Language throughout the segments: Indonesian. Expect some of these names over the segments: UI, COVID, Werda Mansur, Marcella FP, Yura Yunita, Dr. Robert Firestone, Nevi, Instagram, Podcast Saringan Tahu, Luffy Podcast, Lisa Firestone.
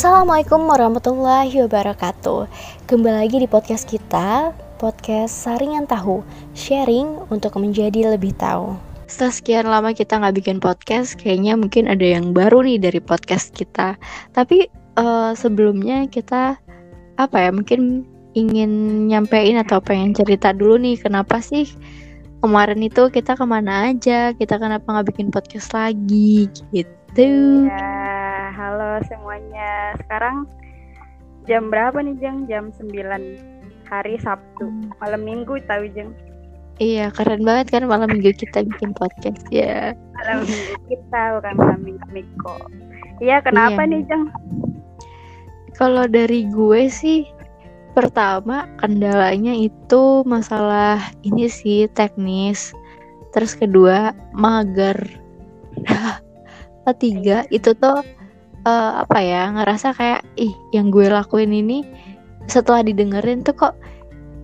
Assalamualaikum warahmatullahi wabarakatuh. Kembali lagi di podcast kita, Podcast Saringan Tahu, sharing untuk menjadi lebih tahu. Setelah sekian lama kita gak bikin podcast, kayaknya mungkin ada yang baru nih dari podcast kita. Tapi sebelumnya kita mungkin ingin nyampein atau pengen cerita dulu nih, kenapa sih kemarin itu kita kemana aja, kita kenapa gak bikin podcast lagi gitu ya. Halo semuanya, sekarang jam berapa nih Jeng? Jam 9 hari Sabtu, malam minggu tahu Jeng? Iya, keren banget kan malam minggu kita bikin podcast ya. Malam minggu kita, bukan malam minggu Miko. Iya, kenapa nih Jeng? Kalau dari gue sih, pertama kendalanya itu masalah ini sih teknis. Terus kedua mager. Ketiga itu tuh ngerasa kayak yang gue lakuin ini setelah didengerin tuh kok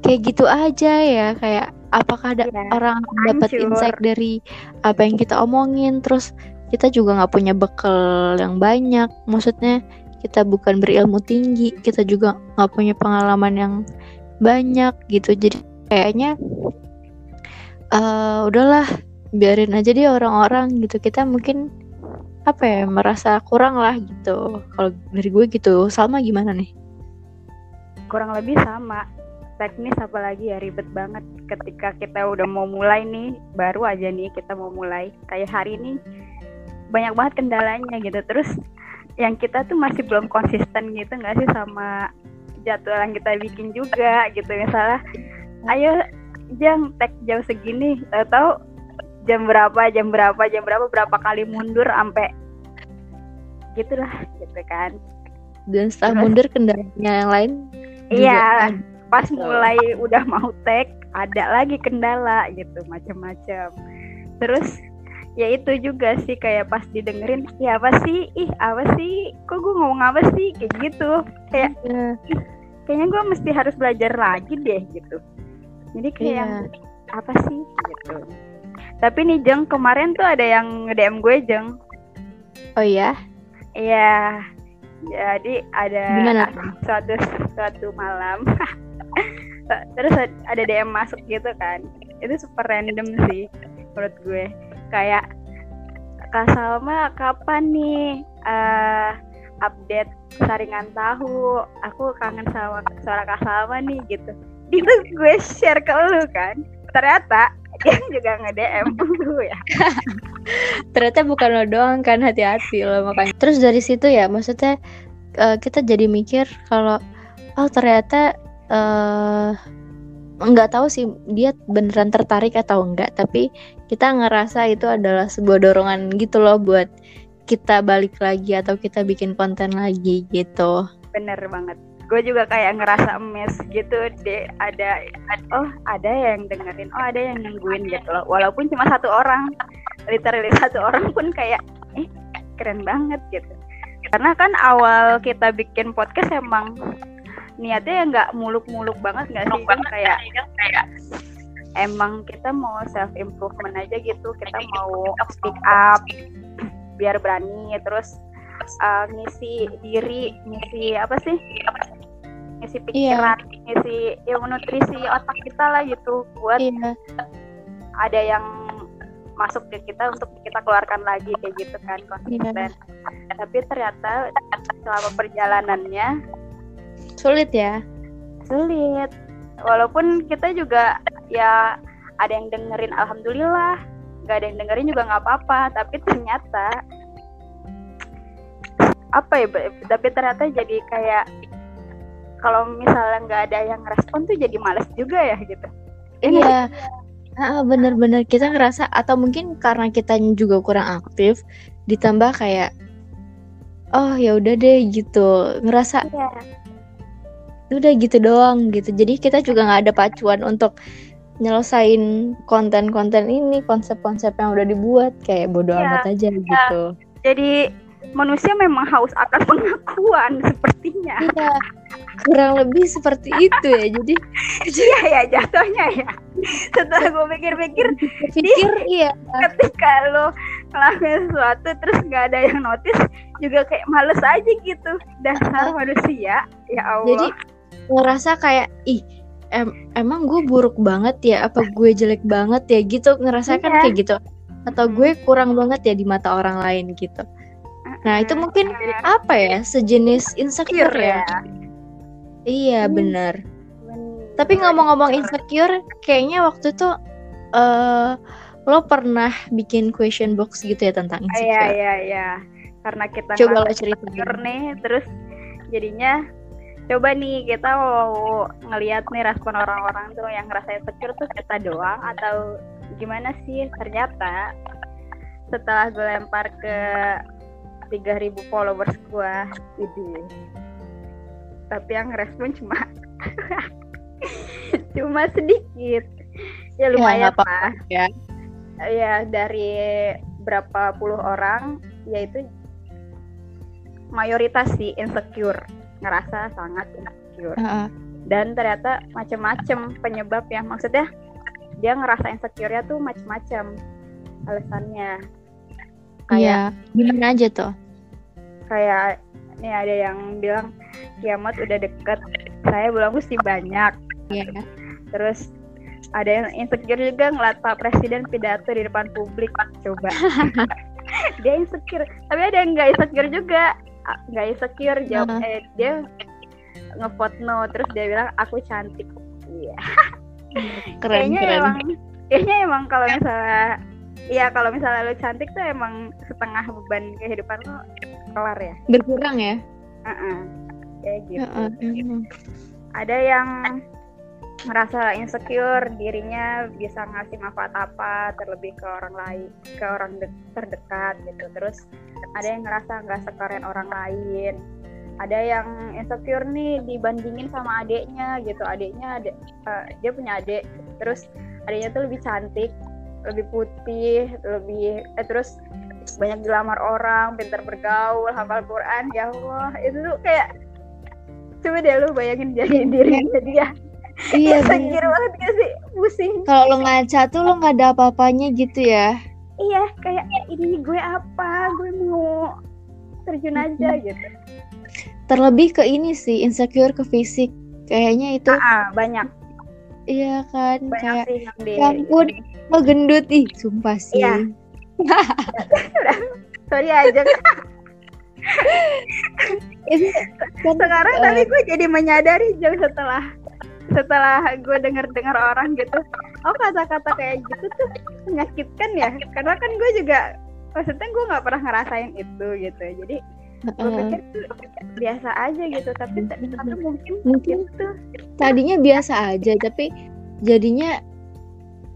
kayak gitu aja ya, kayak apakah ada orang dapat insight dari apa yang kita omongin. Terus kita juga nggak punya bekal yang banyak, maksudnya kita bukan berilmu tinggi, kita juga nggak punya pengalaman yang banyak gitu. Jadi kayaknya udahlah biarin aja deh orang-orang gitu, kita mungkin merasa kurang lah gitu. Kalau dari gue gitu. Salma gimana nih? Kurang lebih sama. Teknis apalagi ya, ribet banget. Ketika kita udah mau mulai nih, baru aja nih kita mau mulai, kayak hari ini banyak banget kendalanya gitu. Terus yang kita tuh masih belum konsisten gitu gak sih sama jadwal yang kita bikin juga gitu. Misalnya ayo Jang tag jam segini, tahu jam berapa, berapa kali mundur sampai gitulah gitu kan. Dan setelah mundur kendalanya yang lain juga. Iya, pas mulai udah mau take ada lagi kendala gitu, macam-macam. Terus ya itu juga sih, kayak pas didengerin ya apa sih kok gue ngomong apa sih kayak gitu, kayak kayaknya gue mesti harus belajar lagi deh gitu. Jadi kayak apa sih gitu. Tapi nih Jeng, kemarin tuh ada yang nge-DM gue Jeng. Oh iya? Iya. Jadi ada suatu malam terus ada DM masuk gitu kan. Itu super random sih menurut gue. Kayak Kak Salma kapan nih update Saringan Tahu? Aku kangen sama suara Kak Salma nih gitu. Itu gue share ke lu kan. Ternyata dia juga nge-DM dulu ya. Ternyata bukan lo doang kan, hati-hati lo makanya. Terus dari situ ya, maksudnya kita jadi mikir kalau ternyata nggak tahu sih dia beneran tertarik atau enggak, tapi kita ngerasa itu adalah sebuah dorongan gitu loh buat kita balik lagi atau kita bikin konten lagi gitu. Bener banget. Gue juga kayak ngerasa emes gitu deh, ada yang dengerin, ada yang nungguin gitu loh. Walaupun cuma satu orang, literally satu orang pun kayak keren banget gitu. Karena kan awal kita bikin podcast emang niatnya nggak muluk-muluk banget nggak sih, kayak emang kita mau self improvement aja gitu, kita mau speak up biar berani. Terus ngisi diri, ngisi pikiran, ngisi nutrisi otak kita lah gitu, buat ada yang masuk ke kita untuk kita keluarkan lagi kayak gitu kan, konsisten. Tapi ternyata selama perjalanannya sulit ya, sulit. Walaupun kita juga ya ada yang dengerin alhamdulillah, nggak ada yang dengerin juga nggak apa-apa. Tapi ternyata tapi ternyata jadi kayak kalau misalnya nggak ada yang respon tuh jadi malas juga ya gitu. Iya, bener-bener kita ngerasa, atau mungkin karena kita juga kurang aktif, ditambah kayak ya udah deh gitu, ngerasa udah gitu doang gitu. Jadi kita juga nggak ada pacuan untuk nyelesain konten-konten ini, konsep-konsep yang udah dibuat, kayak bodo amat aja gitu. Jadi manusia memang haus akan pengakuan sepertinya. Iya, kurang lebih seperti itu ya. Jadi jatuhnya ya. Setelah gue pikir iya. Ketika lo ngelakuin sesuatu terus gak ada yang notice, juga kayak males aja gitu. Dasar manusia, ya Allah. Jadi ngerasa kayak, ih emang gue buruk banget ya, apa gue jelek banget ya gitu. Ngerasa kan kayak gitu. Atau gue kurang banget ya di mata orang lain gitu. Nah itu mungkin apa ya, sejenis insecure ya. Iya benar. Tapi ngomong-ngomong insecure, kayaknya waktu itu lo pernah bikin question box gitu ya tentang insecure. Iya. Karena kita coba insecure nih, terus jadinya coba nih kita mau ngelihat nih respon orang-orang tuh yang ngerasa insecure tuh kita doang atau gimana sih. Ternyata setelah gue lempar ke 3.000 followers gue, tapi yang respon cuma sedikit ya, lumayan lah ya. Ya dari berapa puluh orang yaitu mayoritas sih insecure, ngerasa sangat insecure. Dan ternyata macam-macam penyebab ya, maksudnya dia ngerasa insecure-nya tuh macam-macam alasannya kayak gimana aja tuh. Kayak nih ada yang bilang kiamat udah deket, saya belum mesti banyak. Terus ada yang insecure juga ngeliat Pak Presiden pidato di depan publik. Coba dia insecure. Tapi ada yang nggak insecure juga, nggak insecure jawab dia ngevote no, terus dia bilang aku cantik. Iya. Keren. Kayaknya emang kalau misalnya lu cantik tuh emang setengah beban kehidupan lu kelar ya, berkurang ya. Kayak gitu. Ada yang merasa insecure dirinya bisa ngasih manfaat apa terlebih ke orang lain, ke orang terdekat gitu. Terus ada yang ngerasa nggak sekeren orang lain. Ada yang insecure nih dibandingin sama adeknya gitu. Adeknya dia punya adik, terus adeknya tuh lebih cantik, lebih putih, lebih terus banyak dilamar orang, pintar bergaul, hafal Quran. Ya Allah, itu tuh kayak coba deh lu bayangin jadi dirinya dia. Iya, insecure banget gak sih? Pusing. Kalau lo ngaca tuh lo gak ada apa-apanya gitu ya. Iya, kayak ini gue apa, gue mau terjun aja gitu. Terlebih ke ini sih, insecure ke fisik. Kayaknya itu banyak. Iya kan, banyak kayak ya ampun, lo gendut. Ih, sumpah sih. Iya. Sorry aja. Sekarang tapi gue jadi menyadari jauh setelah gue dengar orang gitu, kata-kata kayak gitu tuh menyakitkan ya, karena kan gue juga maksudnya gue nggak pernah ngerasain itu gitu, jadi gue pikir tuh biasa aja gitu, tapi mungkin gitu. Tadinya biasa aja tapi jadinya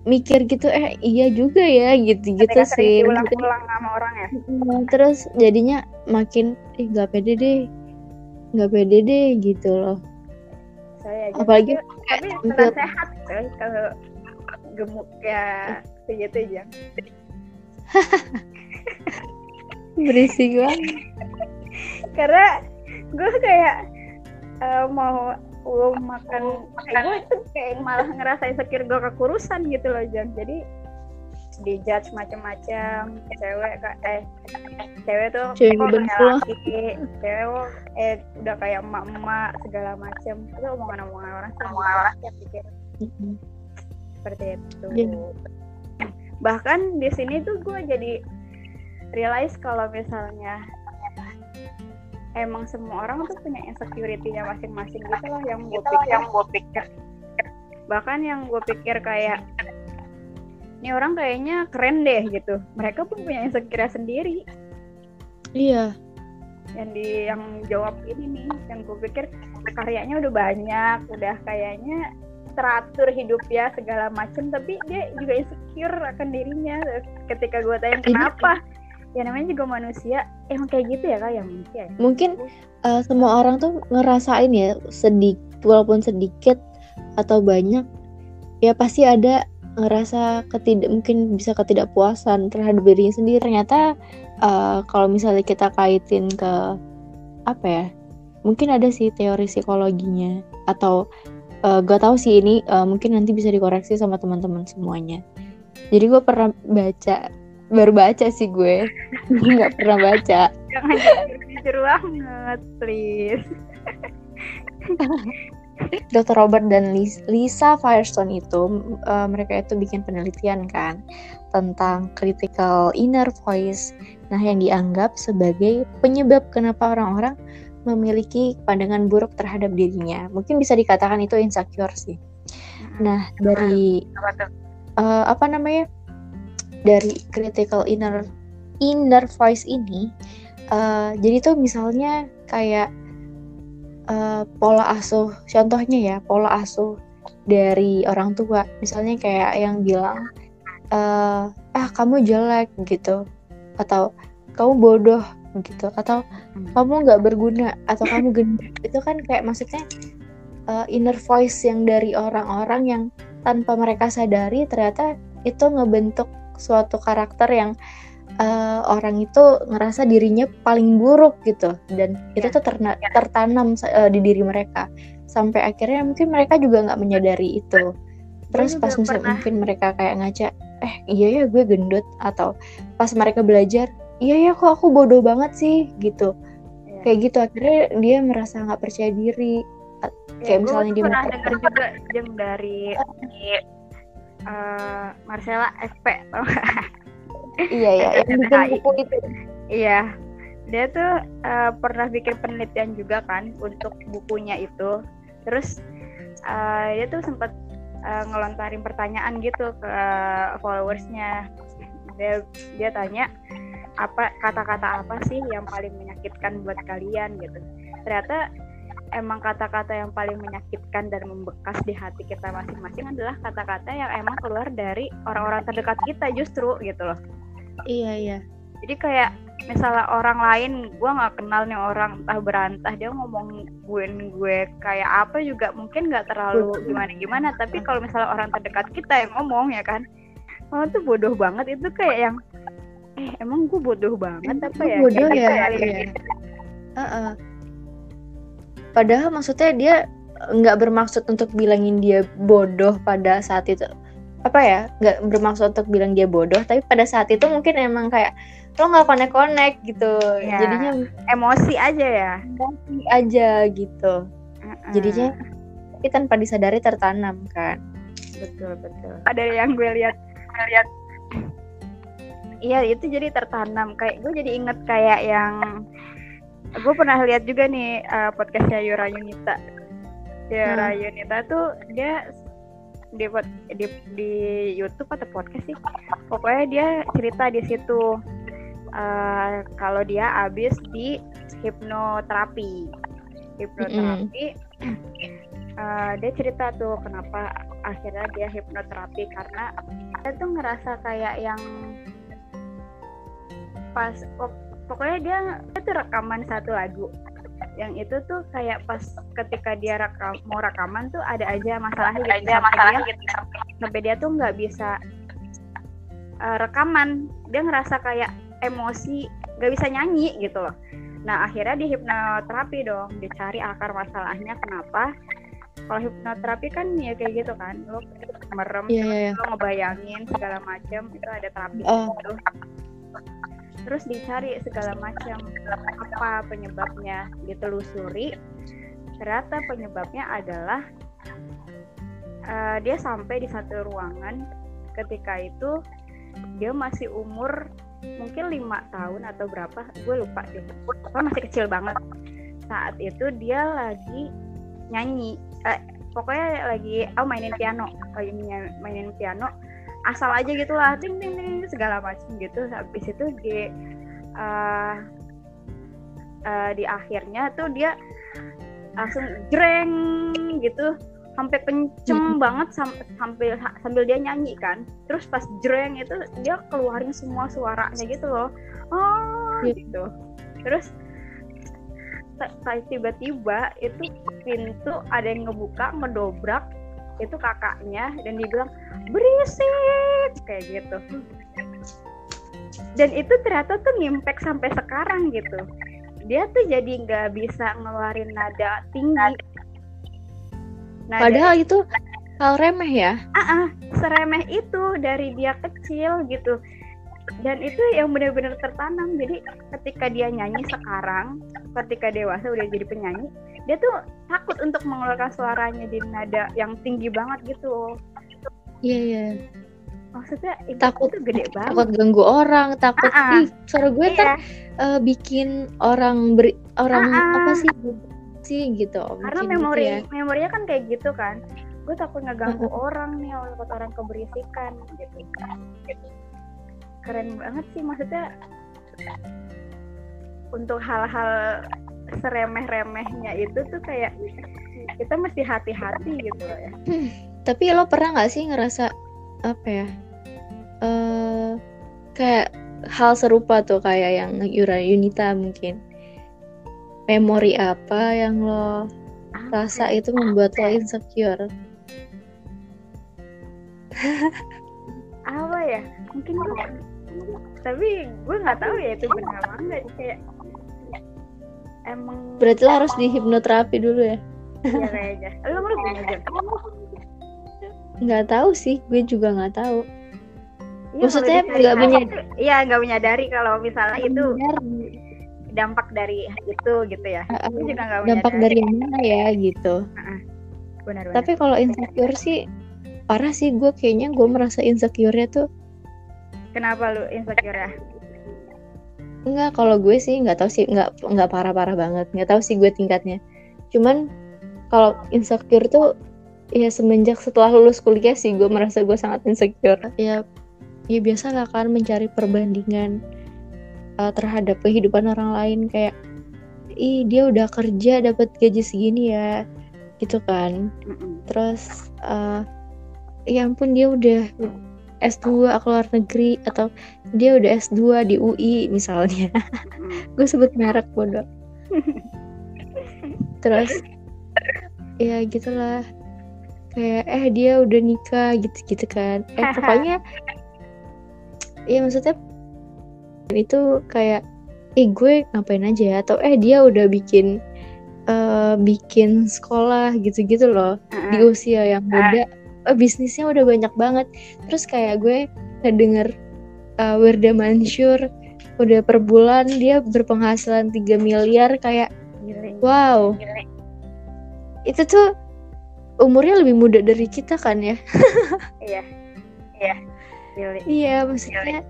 mikir gitu iya juga ya gitu sih, ulang-ulang sama orang ya, terus jadinya makin nggak pede deh gitu loh. Saya apalagi tapi sehat kalau gemuk ya segitu aja. Berisik banget. Karena gue kayak mau makan gue tuh kayak malah ngerasain insecure gue kekurusan gitu loh Jam. Jadi dijudge macam-macam cewek tuh kok laki, cewek udah kayak emak-emak segala macam. Itu omongan-omongan orang yang pikir seperti itu. Bahkan di sini tuh gue jadi realize kalau misalnya emang semua orang tuh punya insecurity-nya masing-masing gitu loh, yang gue pikir bahkan yang gue pikir kayak ini orang kayaknya keren deh gitu. Mereka pun punya insecure sendiri. Iya. Yang jawab ini nih, yang gue pikir karyanya udah banyak, udah kayaknya teratur hidupnya segala macam, tapi dia juga insecure akan dirinya. Ketika gue tanya kenapa, ya namanya juga manusia, emang kayak gitu ya kak ya manusia. Ya? Mungkin semua orang tuh ngerasain ya, walaupun sedikit atau banyak, ya pasti ada ngerasa mungkin bisa ketidakpuasan terhadap dirinya sendiri. Ternyata kalau misalnya kita kaitin ke apa ya, mungkin ada sih teori psikologinya atau Gak tahu sih ini mungkin nanti bisa dikoreksi sama teman-teman semuanya. Jadi gue pernah baca, baru baca sih gue, nggak pernah baca. Jangan jujur banget, please. Dr. Robert dan Lisa Firestone itu mereka itu bikin penelitian kan tentang critical inner voice. Nah, yang dianggap sebagai penyebab kenapa orang-orang memiliki pandangan buruk terhadap dirinya. Mungkin bisa dikatakan itu insecure sih. Nah, dari dari critical inner voice ini, jadi tuh misalnya kayak pola asuh, contohnya ya, pola asuh dari orang tua, misalnya kayak yang bilang, kamu jelek gitu, atau kamu bodoh gitu, atau kamu nggak berguna, atau kamu gendut. Itu kan kayak maksudnya inner voice yang dari orang-orang yang tanpa mereka sadari ternyata itu ngebentuk suatu karakter yang orang itu ngerasa dirinya paling buruk gitu, dan itu tuh tertanam di diri mereka sampai akhirnya mungkin mereka juga nggak menyadari itu. Terus pas misalnya mungkin mereka kayak ngaca, iya ya gue gendut, atau pas mereka belajar, iya ya kok aku bodoh banget sih gitu, kayak gitu. Akhirnya dia merasa nggak percaya diri. Kayak misalnya dia pernah dengar juga dari Marcella FP. Iya yang bikin buku itu. Iya, dia tuh pernah bikin penelitian juga kan untuk bukunya itu. Terus dia tuh sempat ngelontarin pertanyaan gitu ke followersnya. Dia tanya, apa kata-kata apa sih yang paling menyakitkan buat kalian gitu. Ternyata emang kata-kata yang paling menyakitkan dan membekas di hati kita masing-masing adalah kata-kata yang emang keluar dari orang-orang terdekat kita justru gitu loh. Iya. Jadi kayak misalnya orang lain, gue gak kenal nih orang, entah berantah dia ngomong gue kayak apa juga mungkin gak terlalu gimana-gimana. Tapi kalau misalnya orang terdekat kita yang ngomong, ya kan, oh tuh bodoh banget, itu kayak yang emang gue bodoh banget apa ya? Bodoh ya. Padahal maksudnya dia nggak bermaksud untuk bilangin dia bodoh pada saat itu, nggak bermaksud untuk bilang dia bodoh, tapi pada saat itu mungkin emang kayak lo nggak connect gitu, ya, jadinya emosi aja gitu, jadinya tapi tanpa disadari tertanam kan. Betul. Ada yang gue lihat, iya itu jadi tertanam. Kayak gue jadi inget kayak yang gue pernah lihat juga nih podcastnya Yura Yunita. Yura Yunita tuh dia di YouTube atau podcast sih. Pokoknya dia cerita di situ kalau dia abis di hipnoterapi. Dia cerita tuh kenapa akhirnya dia hipnoterapi, karena dia tuh ngerasa kayak yang pas pokoknya dia tuh rekaman satu lagu. Yang itu tuh kayak pas ketika dia rekaman tuh ada aja masalahnya gitu. Sampai dia tuh gak bisa rekaman. Dia ngerasa kayak emosi, gak bisa nyanyi gitu loh. Nah akhirnya di hipnoterapi dong, dicari akar masalahnya kenapa. Kalau hipnoterapi kan ya kayak gitu kan, lo merem, lo ngebayangin segala macam, itu ada terapi gitu. Terus dicari segala macam apa penyebabnya, ditelusuri ternyata penyebabnya adalah dia sampai di satu ruangan ketika itu dia masih umur mungkin 5 tahun atau berapa gue lupa sih, masih kecil banget. Saat itu dia lagi nyanyi, pokoknya lagi mainin piano asal aja gitu lah, ting segala macam gitu. Habis itu di akhirnya tuh dia langsung jreng gitu sampai kenceng banget sambil dia nyanyi kan. Terus pas jreng itu dia keluarin semua suaranya gitu loh, gitu. Terus tiba-tiba itu pintu ada yang ngebuka, ngedobrak, itu kakaknya, dan dibilang berisik kayak gitu. Dan itu ternyata tuh ngimpact sampai sekarang gitu. Dia tuh jadi nggak bisa ngeluarin nada tinggi, Padahal itu hal remeh ya. Seremeh itu dari dia kecil gitu. Dan itu yang benar-benar tertanam. Jadi ketika dia nyanyi sekarang, ketika dewasa udah jadi penyanyi, dia tuh takut untuk mengeluarkan suaranya di nada yang tinggi banget gitu. Iya. Maksudnya takut itu gede banget. Takut ganggu orang, takut suara gue kan bikin orang apa sih gitu. Karena memorinya kan kayak gitu kan. Gue takut ngeganggu orang nih, takut orang keberisikan gitu. Keren banget sih, maksudnya untuk hal-hal seremeh-remehnya itu tuh kayak kita mesti hati-hati gitu loh ya. Tapi lo pernah nggak sih ngerasa apa ya kayak hal serupa tuh kayak yang Yura Yunita mungkin? Memori apa yang lo rasa itu membuat lo insecure? Apa ya, mungkin tapi gue nggak tahu ya itu benar apa enggak, kayak emang berarti lo harus di hipnoterapi dulu ya? Iya kayaknya. Lo gimana? Nggak tahu sih, gue juga nggak tahu. Ya, maksudnya nggak menyadari kalau misalnya itu dampak dari itu gitu ya. Gue juga nggak menyadari. Dampak dari mana ya gitu? Benar. Tapi kalau insecure sih parah sih, gue kayaknya gue merasa insecure-nya tuh. Kenapa lu insecure ya? Enggak, kalau gue sih nggak tahu sih, nggak parah-parah banget, nggak tahu sih gue tingkatnya. Cuman kalau insecure tuh ya semenjak setelah lulus kuliah sih gue merasa gue sangat insecure. Ya biasa lah kan, mencari perbandingan terhadap kehidupan orang lain, kayak ih dia udah kerja dapat gaji segini ya gitu kan. Terus ya ampun dia udah S2 ke luar negeri, atau dia udah S2 di UI misalnya. Gue sebut merek bodoh. Terus ya gitulah, kayak dia udah nikah gitu-gitu kan. Pokoknya ya maksudnya itu kayak gue ngapain aja ya, atau dia udah bikin sekolah gitu-gitu loh di usia yang muda. Bisnisnya udah banyak banget. Terus kayak gue ngedenger Werda Mansur udah per bulan dia berpenghasilan 3 miliar kayak gile. Wow. Gile. Itu tuh umurnya lebih muda dari kita kan ya. Iya. Iya, maksudnya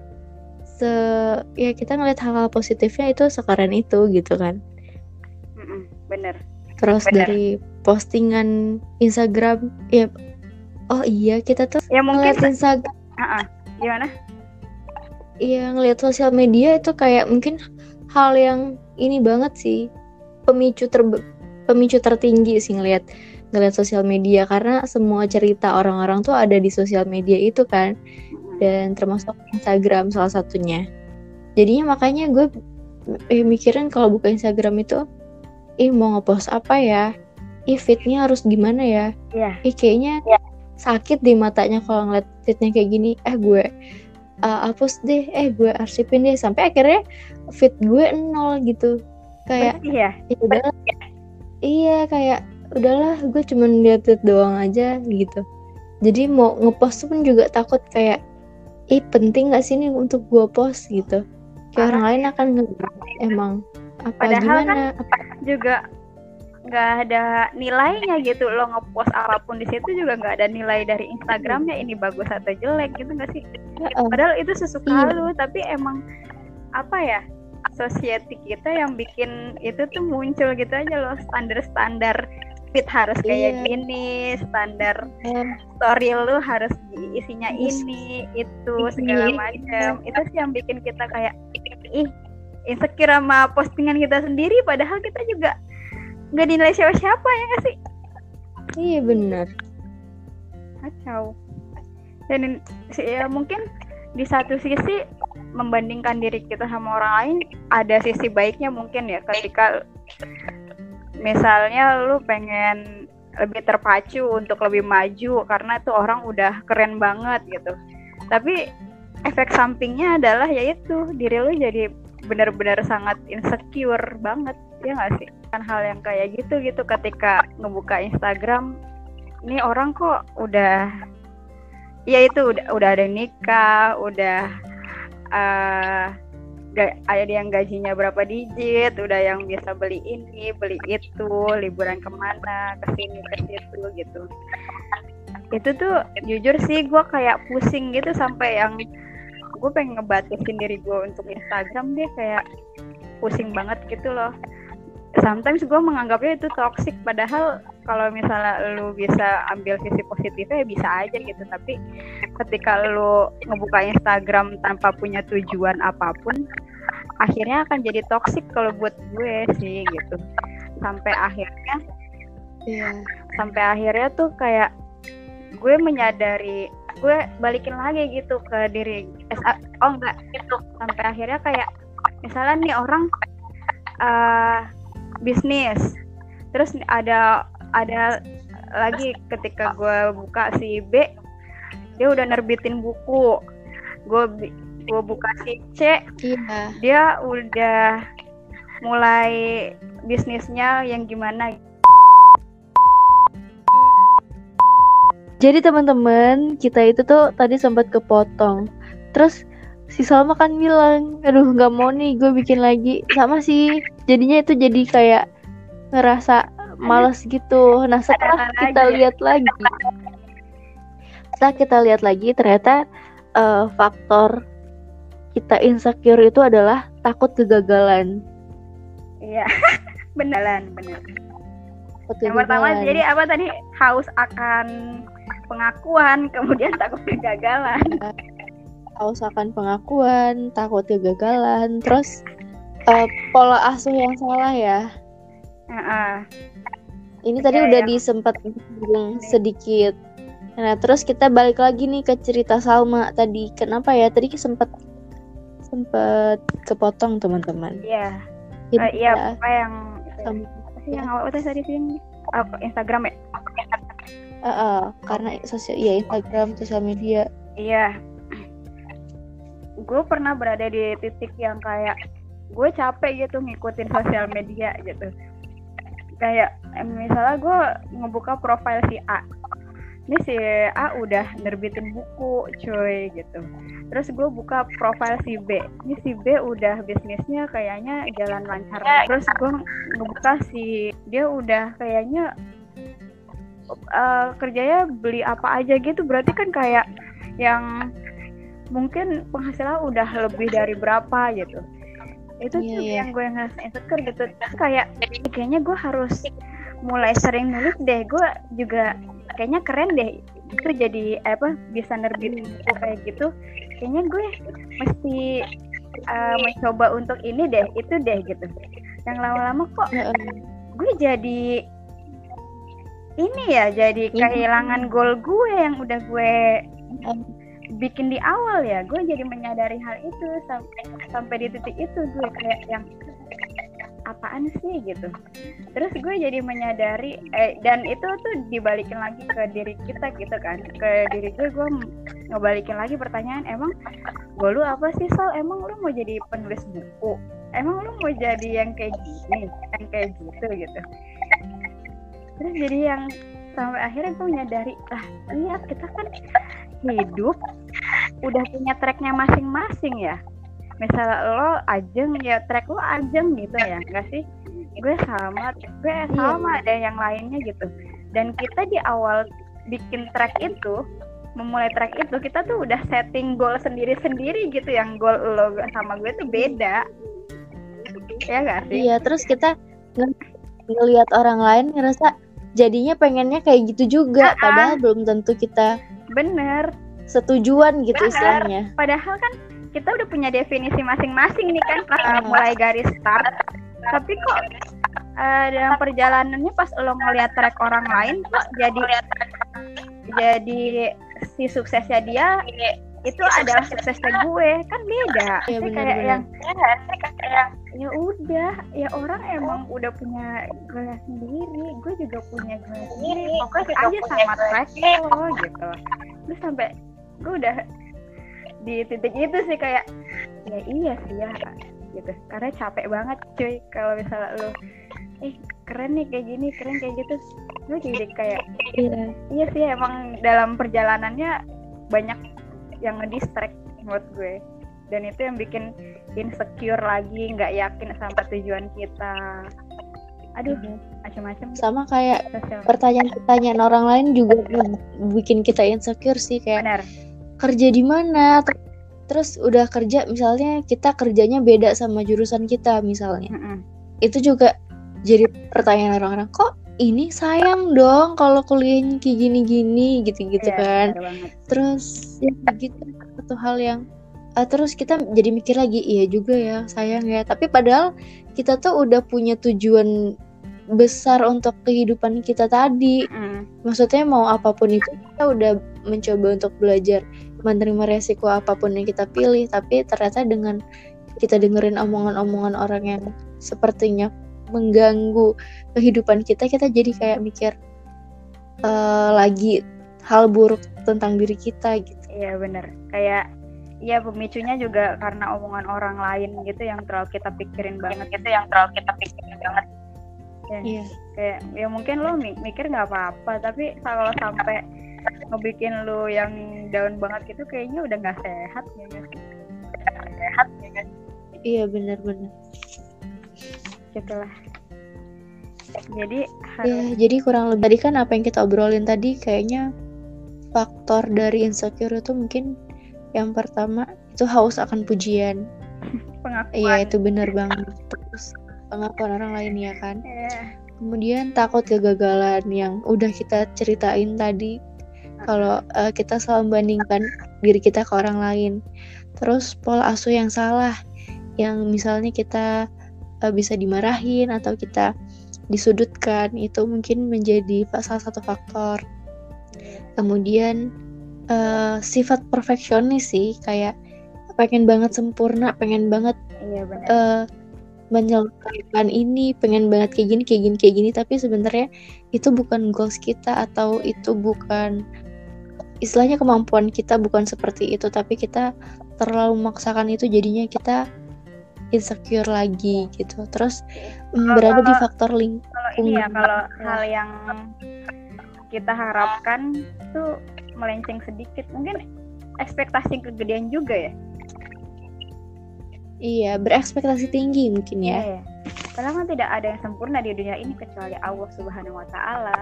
ya kita ngeliat hal-hal positifnya itu sekeren itu gitu kan. Bener. Terus dari postingan Instagram ya. Oh iya, kita tuh ya, ngeliat Instagram. Gimana? Iya, ngeliat sosial media itu kayak mungkin hal yang ini banget sih, pemicu tertinggi sih ngeliat sosial media, karena semua cerita orang-orang tuh ada di sosial media itu kan, dan termasuk Instagram salah satunya. Jadinya makanya gue mikirin kalau buka Instagram itu, mau ngepost apa ya? Feednya harus gimana ya? Kayaknya. Sakit di matanya kalau ngeliat feednya kayak gini. Gue hapus deh, gue arsipin deh, sampai akhirnya feed gue 0 gitu. Kayak udahlah. Iya, kayak udahlah, gue cuman liat doang aja gitu. Jadi mau ngepost pun juga takut kayak penting nggak sih ini untuk gue post gitu. Kayak orang lain akan emang apa. Padahal gimana kan apa juga nggak ada nilainya gitu, lo ngepost apapun di situ juga nggak ada nilai dari Instagramnya, ini bagus atau jelek gitu nggak sih? Padahal itu sesuka lo, tapi emang apa ya, society kita yang bikin itu tuh muncul gitu aja loh, standar feed harus kayak gini, standar story lo harus isinya ini itu segala macam. Itu sih yang bikin kita kayak insecure sama postingan kita sendiri, padahal kita juga nggak dinilai siapa-siapa ya nggak sih? Iya benar. Kacau. Dan ya mungkin di satu sisi membandingkan diri kita sama orang lain ada sisi baiknya mungkin ya, ketika misalnya lu pengen lebih terpacu untuk lebih maju karena tuh orang udah keren banget gitu. Tapi efek sampingnya adalah yaitu diri lu jadi benar-benar sangat insecure banget ya nggak sih? Kan hal yang kayak gitu ketika ngebuka Instagram ini orang kok udah, ya itu udah ada nikah, udah ada yang gajinya berapa digit, udah yang biasa beli ini, beli itu, liburan kemana, kesini, kesitu gitu. Itu tuh jujur sih gue kayak pusing gitu, sampai yang gue pengen ngebatasin diri gue untuk Instagram deh, kayak pusing banget gitu loh. Sometimes gue menganggapnya itu toxic, padahal kalau misalnya lu bisa ambil sisi positifnya ya bisa aja gitu. Tapi ketika lu ngebuka Instagram tanpa punya tujuan apapun, akhirnya akan jadi toxic kalau buat gue sih gitu. Sampai akhirnya tuh kayak gue menyadari, gue balikin lagi gitu ke diri. Sampai akhirnya kayak misalnya nih orang bisnis, terus ada lagi ketika gue buka si B, dia udah nerbitin buku. Gue buka si C, iya, dia udah mulai bisnisnya yang gimana. Jadi teman-teman, kita itu tuh tadi sempat kepotong. Terus si Salma kan bilang, aduh gak mau nih gue bikin lagi. Sama sih, jadinya itu jadi kayak ngerasa malas gitu. Nah setelah kita lihat lagi, ternyata faktor kita insecure itu adalah takut kegagalan. Iya, beneran. Yang pertama jadi apa tadi? Haus akan pengakuan, kemudian takut kegagalan. Haus akan pengakuan, takut kegagalan, terus pola asuh yang salah ya. Ini tadi udah disempat sedikit. Nah terus kita balik lagi nih ke cerita Salma tadi. Kenapa ya? Tadi sempat kepotong teman-teman. Iya. Iya. Apa yang awal tadi sih? Instagram ya. Karena Instagram, sosial media. Iya. Gue pernah berada di titik yang kayak gue capek gitu ngikutin sosial media gitu. Kayak misalnya gue ngebuka profil si A, ini si A udah nerbitin buku cuy gitu. Terus gue buka profil si B, ini si B udah bisnisnya kayaknya jalan lancar. Terus gue ngebuka si dia udah kayaknya kerjanya beli apa aja gitu. Berarti kan kayak yang mungkin penghasilan udah lebih dari berapa gitu. Itu tuh yang gue ngerasa insecure gitu. Terus kayak kayaknya gue harus mulai sering nulis deh, gue juga kayaknya keren deh itu, jadi bisa nerbitin kayak gitu. Kayaknya gue mesti mencoba untuk ini deh, itu deh gitu. Yang lama-lama kok gue jadi ini ya, jadi kehilangan goal gue yang udah gue bikin di awal ya. Gue jadi menyadari hal itu, sampai di titik itu gue kayak yang apaan sih gitu. Terus gue jadi menyadari dan itu tuh dibalikin lagi ke diri kita gitu kan. Ke diri gue ngebalikin lagi pertanyaan, emang gue lu apa sih Sol? Emang lu mau jadi penulis buku? Emang lu mau jadi yang kayak gini? Yang kayak gitu gitu. Terus jadi yang sampai akhirnya gue menyadari, iya kita kan hidup udah punya tracknya masing-masing ya. Misalnya lo ajeng ya, track lo ajeng gitu ya, enggak sih? Gue sama ada yang lainnya gitu. Dan kita di awal bikin track itu, memulai track itu, kita tuh udah setting goal sendiri-sendiri gitu. Yang goal lo sama gue tuh beda, ya gak sih? Iya, terus kita ngelihat orang lain ngerasa jadinya pengennya kayak gitu juga. Padahal belum tentu kita bener setujuan gitu istilahnya. Padahal kan kita udah punya definisi masing-masing nih kan pas mulai garis start. Tapi kok dalam perjalanannya pas lo ngeliat track orang lain kok jadi si suksesnya dia itu adalah suksesnya gue, kan beda. Ya, kayak yang ya udah, ya orang emang udah punya gue sendiri, gue juga punya gue sendiri. Pokoknya aja sama track lo gitu. Terus sampai gue udah di titik itu sih kayak ya iya sih ya gitu. Karena capek banget cuy kalau misalnya lu keren nih kayak gini, keren kayak gitu, gitu. Jadi kayak iya sih, emang dalam perjalanannya banyak yang ngedistract menurut gue, dan itu yang bikin insecure lagi, nggak yakin sama tujuan kita. Aduh, macam-macam. Sama kayak sosial. Pertanyaan-pertanyaan orang lain juga bikin kita insecure sih, kayak bener. Kerja di mana? Terus udah kerja, misalnya kita kerjanya beda sama jurusan kita misalnya. Itu juga jadi pertanyaan orang-orang, kok ini sayang dong kalau kuliahnya kayak gini-gini gitu-gitu kan. Terus ya gitu, satu hal yang terus kita jadi mikir lagi, iya juga ya, sayang ya. Tapi padahal kita tuh udah punya tujuan besar untuk kehidupan kita tadi. Maksudnya mau apapun itu, kita udah mencoba untuk belajar menerima resiko apapun yang kita pilih. Tapi ternyata dengan kita dengerin omongan-omongan orang yang sepertinya mengganggu kehidupan kita, kita jadi kayak mikir lagi hal buruk tentang diri kita gitu. Iya benar, kayak ya pemicunya juga karena omongan orang lain gitu yang terlalu kita pikirin banget. Itu yang terlalu kita pikirin banget. Ya, yeah. Kayak ya mungkin lo mikir nggak apa-apa, tapi kalau sampai ngebikin lo yang down banget gitu, kayaknya udah nggak sehat ya guys. Iya benar-benar. Gitulah. Jadi harus. Ya, jadi kurang lebih tadi kan apa yang kita obrolin tadi, kayaknya faktor dari insecure itu mungkin yang pertama itu haus akan pujian. Pengakuan. Iya, itu benar banget. Terus pengakuan orang lain ya kan. Kemudian takut kegagalan yang udah kita ceritain tadi. Kalau kita selalu membandingkan diri kita ke orang lain. Terus pola asuh yang salah, yang misalnya kita bisa dimarahin atau kita disudutkan, itu mungkin menjadi salah satu faktor. Kemudian sifat perfeksionis sih, kayak pengen banget sempurna, pengen banget menyelesaikan ini, pengen banget kayak gini, tapi sebenarnya itu bukan goals kita, atau itu bukan, istilahnya kemampuan kita bukan seperti itu, tapi kita terlalu memaksakan itu, jadinya kita insecure lagi gitu. Terus berada di faktor lingkungan. Kalau ini ya, kalau hal yang kita harapkan tuh melenceng sedikit, mungkin ekspektasi kegedean juga ya. Iya, berekspektasi tinggi mungkin ya. Padahal kan tidak ada yang sempurna di dunia ini kecuali Allah Subhanahu Wa Taala.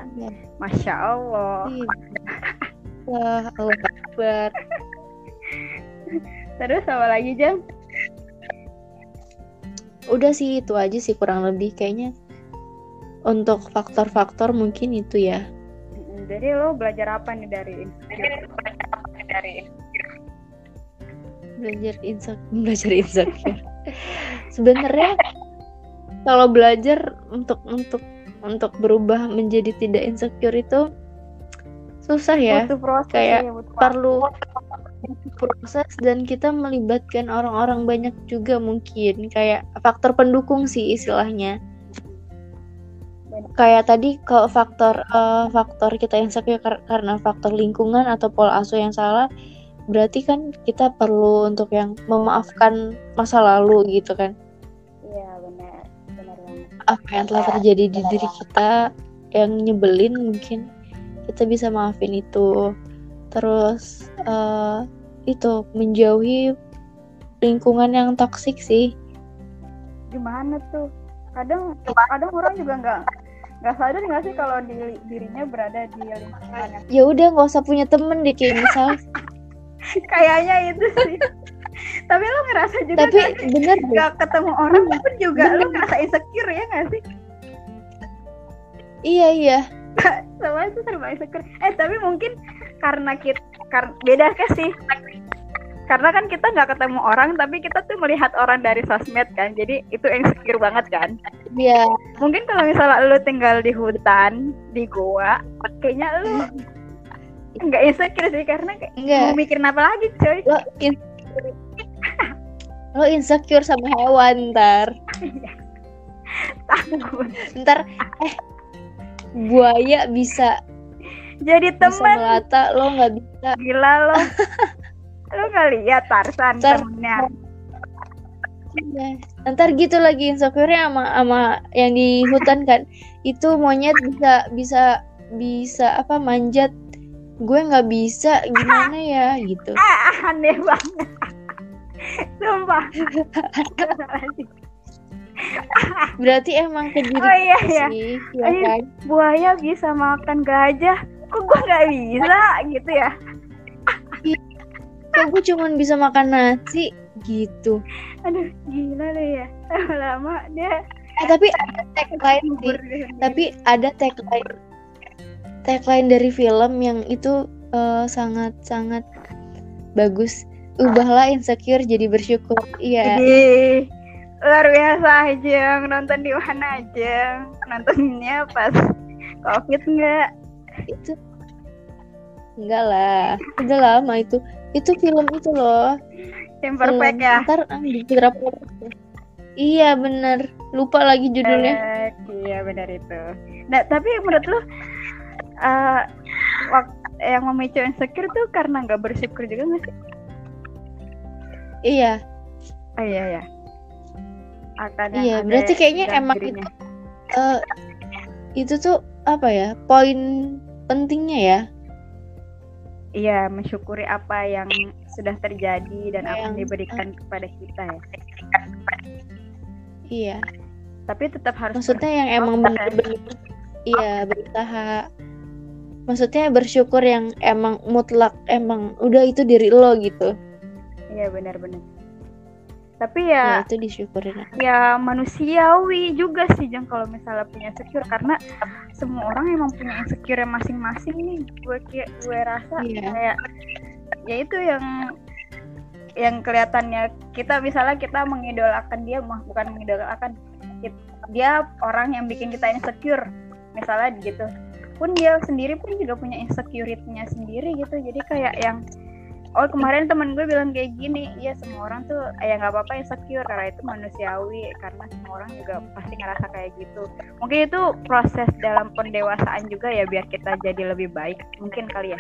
Masya Allah. Wah, Allah Akbar. Terus apa lagi Jang? Udah sih, itu aja sih kurang lebih kayaknya. Untuk faktor-faktor mungkin itu ya. Jadi lo belajar apa nih dari insecure? Belajar insecure. Sebenarnya kalau belajar untuk berubah menjadi tidak insecure itu susah ya. Kayak perlu proses, dan kita melibatkan orang-orang banyak juga mungkin, kayak faktor pendukung sih istilahnya. Kayak tadi kalau faktor kita insecure karena faktor lingkungan atau pola asuh yang salah, berarti kan kita perlu untuk yang memaafkan masa lalu gitu kan. Iya benar banget. Apa yang telah terjadi di diri kita yang nyebelin, mungkin kita bisa maafin itu. Terus itu menjauhi lingkungan yang toksik sih. Gimana tuh? Kadang orang juga nggak sadar nggak sih kalau dirinya berada di lingkungan. Ya udah nggak usah punya temen deh kayak misal. Kayaknya itu sih. Tapi lo ngerasa juga. Tapi bener nggak ketemu orang pun juga bener. Lo ngerasa insecure ya nggak sih? Iya. Sama itu serba insecure. Tapi mungkin karena kita beda kan sih. Karena kan kita nggak ketemu orang, tapi kita tuh melihat orang dari sosmed kan, jadi itu insecure banget kan. Iya. Mungkin kalau misalnya lu tinggal di hutan, di goa, kayaknya lu nggak insecure sih, karena mau mikirin apa lagi coy. Lo insecure sama hewan ntar. Takut. Ntar buaya bisa jadi teman. Bisa melata, lo nggak bisa. Gila lo. Lo nggak lihat Tarzan temennya. Ntar gitu lagi insecure-nya sama yang di hutan kan. Itu monyet bisa bisa manjat, gue nggak bisa, gimana ya gitu. Aneh banget, sumpah. Berarti emang kediri. Oh iya ya, kan? Buaya bisa makan gajah, kok gue nggak bisa gitu ya? Kok gue cuman bisa makan nasi gitu. Aduh gila deh ya, lama-lama dia. Tapi ada tagline sih. Tapi ada tagline dari film yang itu sangat-sangat bagus. Ubahlah insecure jadi bersyukur. Iya. Luar biasa aja, nonton di mana aja, nontonnya pas COVID nggak? Itu enggak lah, udah lama itu. Itu film itu loh. Yang perfect ya. Ntar dikira perfect. Iya benar, lupa lagi judulnya. Iya benar itu. Nah tapi menurut lu yang memicu insecure tuh karena nggak bersyukur juga nggak sih? Iya. Oh iya ya. Iya, berarti kayaknya emang itu tuh apa ya, poin pentingnya ya? Iya, mensyukuri apa yang sudah terjadi dan apa yang diberikan kepada kita ya. Iya. Tapi tetap harus. Maksudnya yang emang benar-benar. Iya, berusaha. Maksudnya bersyukur yang emang mutlak, emang udah itu diri lo gitu. Iya, benar-benar. Tapi ya itu disyukurin. Ya manusiawi juga sih Jeng kalau misalnya punya insecure, karena semua orang emang punya insecure masing-masing nih. Gue rasa kayak ya itu yang kelihatannya kita, misalnya kita mengidolakan dia, bukan mengidolakan dia, orang yang bikin kita insecure misalnya gitu. Pun dia sendiri pun juga punya insecurity-nya sendiri gitu. Jadi kayak yang kemarin teman gue bilang kayak gini, ya semua orang tuh ya nggak apa-apa insecure karena itu manusiawi, karena semua orang juga pasti ngerasa kayak gitu. Mungkin itu proses dalam pendewasaan juga ya, biar kita jadi lebih baik mungkin kali ya.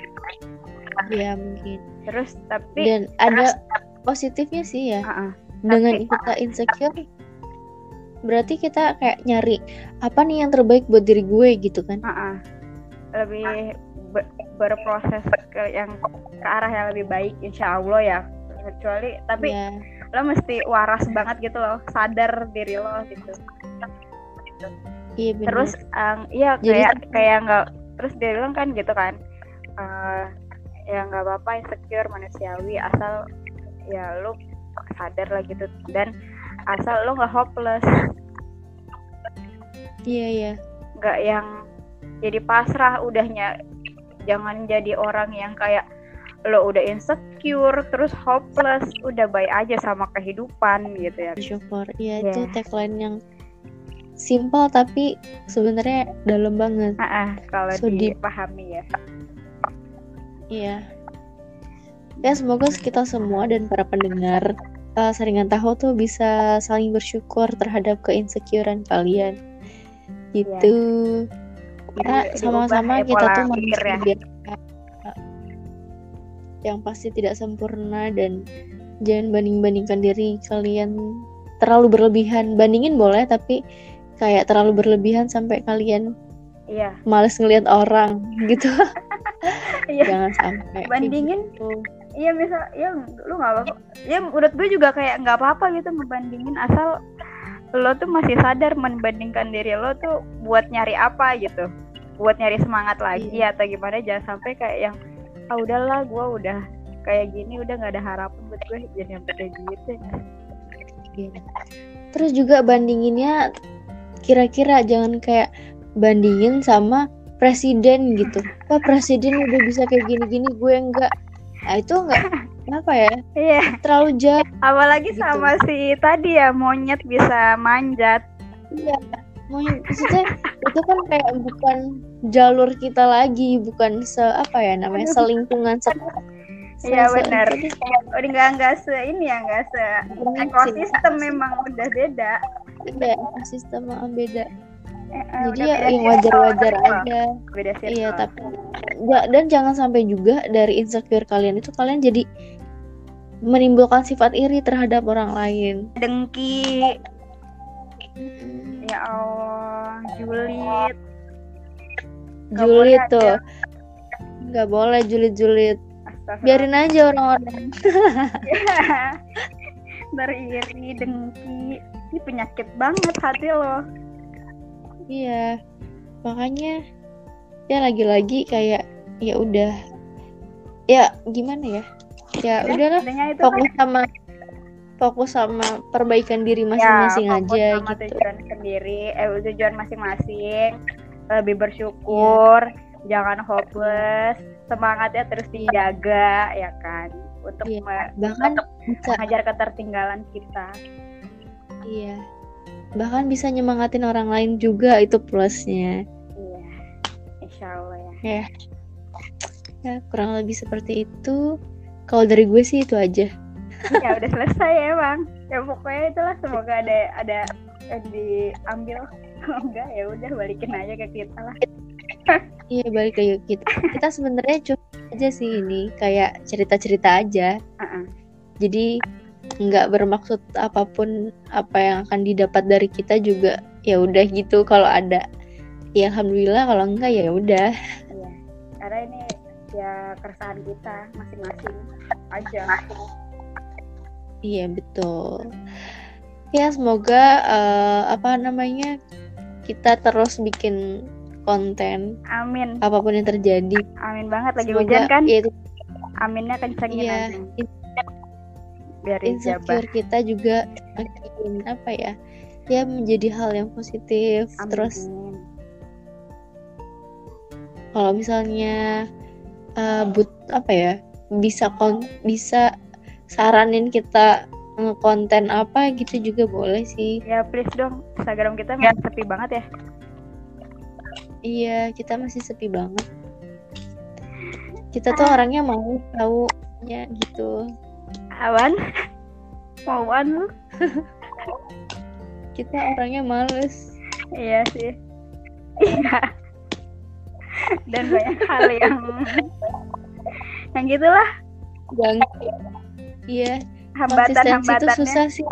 Iya mungkin. Terus tapi dan ada positifnya sih ya. Dengan kita insecure berarti kita kayak nyari apa nih yang terbaik buat diri gue gitu kan. Lebih berproses ke arah yang lebih baik insya Allah ya, kecuali tapi lo mesti waras banget gitu loh, sadar diri lo gitu. Iya, bener. Terus ya kayak nggak, terus dia bilang kan gitu kan, ya nggak apa-apa insecure manusiawi, asal ya lo sadar lah gitu, dan asal lo nggak hopeless. Iya nggak yang jadi pasrah udahnya. Jangan jadi orang yang kayak lo udah insecure terus hopeless, udah baik aja sama kehidupan gitu ya. Syukur. Iya itu tagline yang simple tapi sebenarnya dalam banget. Kalau dipahami ya. Iya. Ya semoga kita semua dan para pendengar Saringan Tahu tuh bisa saling bersyukur terhadap keinsecurean kalian. Gitu. Ya. Karena sama-sama kita tuh manusia yang pasti tidak sempurna, dan jangan banding-bandingkan diri kalian terlalu berlebihan. Bandingin boleh tapi kayak terlalu berlebihan sampai kalian malas ngelihat orang gitu. Jangan sampai bandingin gitu. Iya misal ya lu nggak apa-apa ya, menurut gue juga kayak nggak apa-apa gitu membandingin, asal lo tuh masih sadar membandingkan diri lo tuh buat nyari apa gitu, buat nyari semangat lagi atau gimana. Jangan sampai kayak yang udahlah gue udah kayak gini, udah nggak ada harapan buat gue, jadi yang kayak gitu. Terus juga bandinginnya kira-kira jangan kayak bandingin sama presiden gitu. Wah presiden udah bisa kayak gini-gini, gue enggak. Nah itu enggak. Kenapa ya? Iya. Terlalu jauh. Apalagi gitu. Sama si tadi ya, monyet bisa manjat. Iya. Monyet itu kan kayak bukan jalur kita lagi, bukan selingkungan sama. Iya benar. Udah enggak ekosistem memang udah beda. Iya, ekosistem beda. Jadi ya yang wajar-wajar aja. Iya, tapi dan jangan sampai juga dari insecure kalian itu kalian jadi menimbulkan sifat iri terhadap orang lain. Dengki. Ya Allah, julid. Juli tuh. Nggak boleh julid-julid. Biarin aja orang-orang. Ya. Beriri, dengki. Ini penyakit banget hati lo. Iya. Makanya ya lagi-lagi kayak ya udah. Ya gimana ya? Ya udahlah. Fokus sama perbaikan diri masing-masing ya, aja gitu. Fokus sama tujuan sendiri, tujuan masing-masing. Lebih bersyukur, ya. Jangan hopeless, semangatnya terus dijaga ya kan. Untuk mengajar ketertinggalan kita. Iya. Bahkan bisa nyemangatin orang lain juga, itu plusnya. Iya. Insyaallah ya. Ya, kurang lebih seperti itu. Kalau dari gue sih itu aja. Ya udah selesai ya bang. Ya pokoknya itulah, semoga ada yang diambil. Enggak ya udah balikin aja ke kita lah. Iya balik ke kita. Kita sebenarnya cuma aja sih ini kayak cerita-cerita aja. Jadi nggak bermaksud apapun apa yang akan didapat dari kita juga. Ya udah gitu, kalau ada ya alhamdulillah, kalau enggak ya udah. Iya. Karena ini ya keresahan kita masing-masing aja. Iya betul. Ya semoga kita terus bikin konten. Amin. Apapun yang terjadi. Amin banget, lagi semoga, hujan kan? Ya, aminnya kencengin ya, aja. Biar insecure jabah. Kita juga makin ya menjadi hal yang positif. Amin. Terus kalau misalnya bisa saranin kita ngekonten apa gitu juga boleh sih. Ya please dong, Instagram kita masih sepi banget ya. Iya, kita masih sepi banget. Kita tuh orangnya mau tahu ya gitu. Awan? Mauan lu? Kita orangnya males. Iya sih. Iya. Dan banyak hal yang gitulah. Jangan. Iya, konsistensi itu susah sih.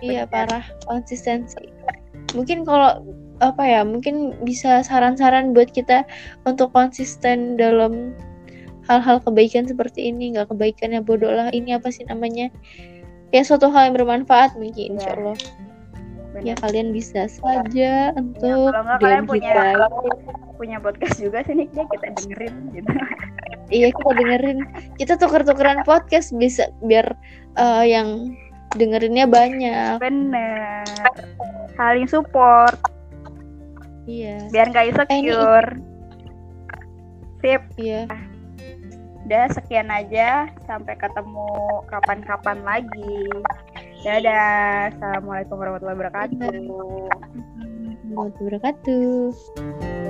Iya parah konsistensi. Mungkin kalau mungkin bisa saran-saran buat kita untuk konsisten dalam hal-hal kebaikan seperti ini. Nggak kebaikannya bodoh lah, ini apa sih namanya? Ya suatu hal yang bermanfaat mungkin insyaallah. Ya kalian bisa saja untuk DM kita. Punya podcast juga sih Nick, kita dengerin gitu. Iya kita dengerin, kita tuker-tukeran podcast bisa biar yang dengerinnya banyak. Bener. Saling support. Iya. Biar nggak insecure. Sip. Iya. Udah sekian aja, sampai ketemu kapan-kapan lagi. Dadah. Assalamualaikum warahmatullahi wabarakatuh. Assalamualaikum warahmatullahi wabarakatuh.